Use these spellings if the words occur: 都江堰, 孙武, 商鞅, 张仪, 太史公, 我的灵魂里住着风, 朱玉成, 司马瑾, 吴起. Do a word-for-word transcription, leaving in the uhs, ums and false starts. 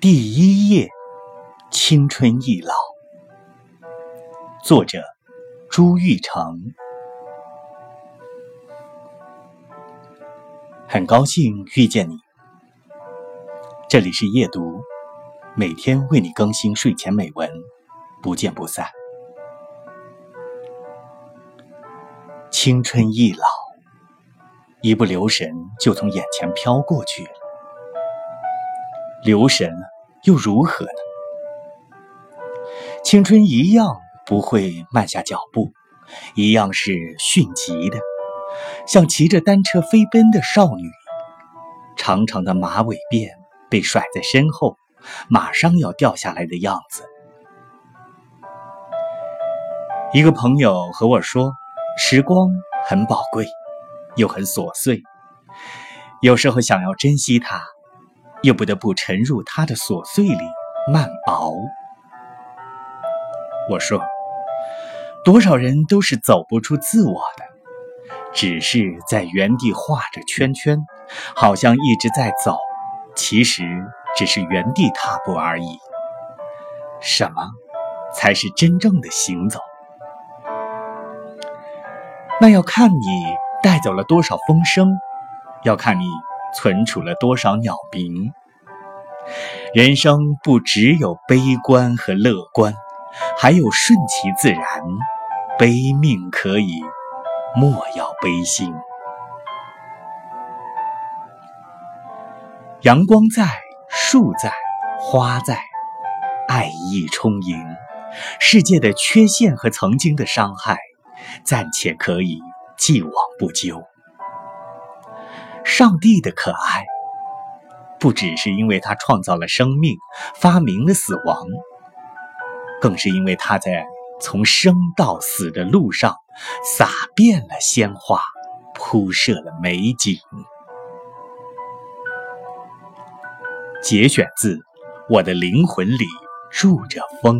第一夜，青春易老。作者朱玉成。很高兴遇见你，这里是夜读，每天为你更新睡前美文，不见不散。青春易老，一不留神就从眼前飘过去了，留神又如何呢？青春一样不会慢下脚步，一样是迅疾的，像骑着单车飞奔的少女，长长的马尾辫被甩在身后，马上要掉下来的样子。一个朋友和我说，时光很宝贵，又很琐碎，有时候想要珍惜它，又不得不沉入它的琐碎里慢熬。我说，多少人都是走不出自我的，只是在原地画着圈圈，好像一直在走，其实只是原地踏步而已。什么才是真正的行走？那要看你带走了多少风声，要看你存储了多少鸟鸣。人生不只有悲观和乐观，还有顺其自然，悲命可以，莫要悲心。阳光在，树在，花在，爱意充盈，世界的缺陷和曾经的伤害，暂且可以既往不咎。上帝的可爱，不只是因为他创造了生命，发明了死亡，更是因为他在从生到死的路上洒遍了鲜花，铺设了美景。节选自《我的灵魂里住着风》。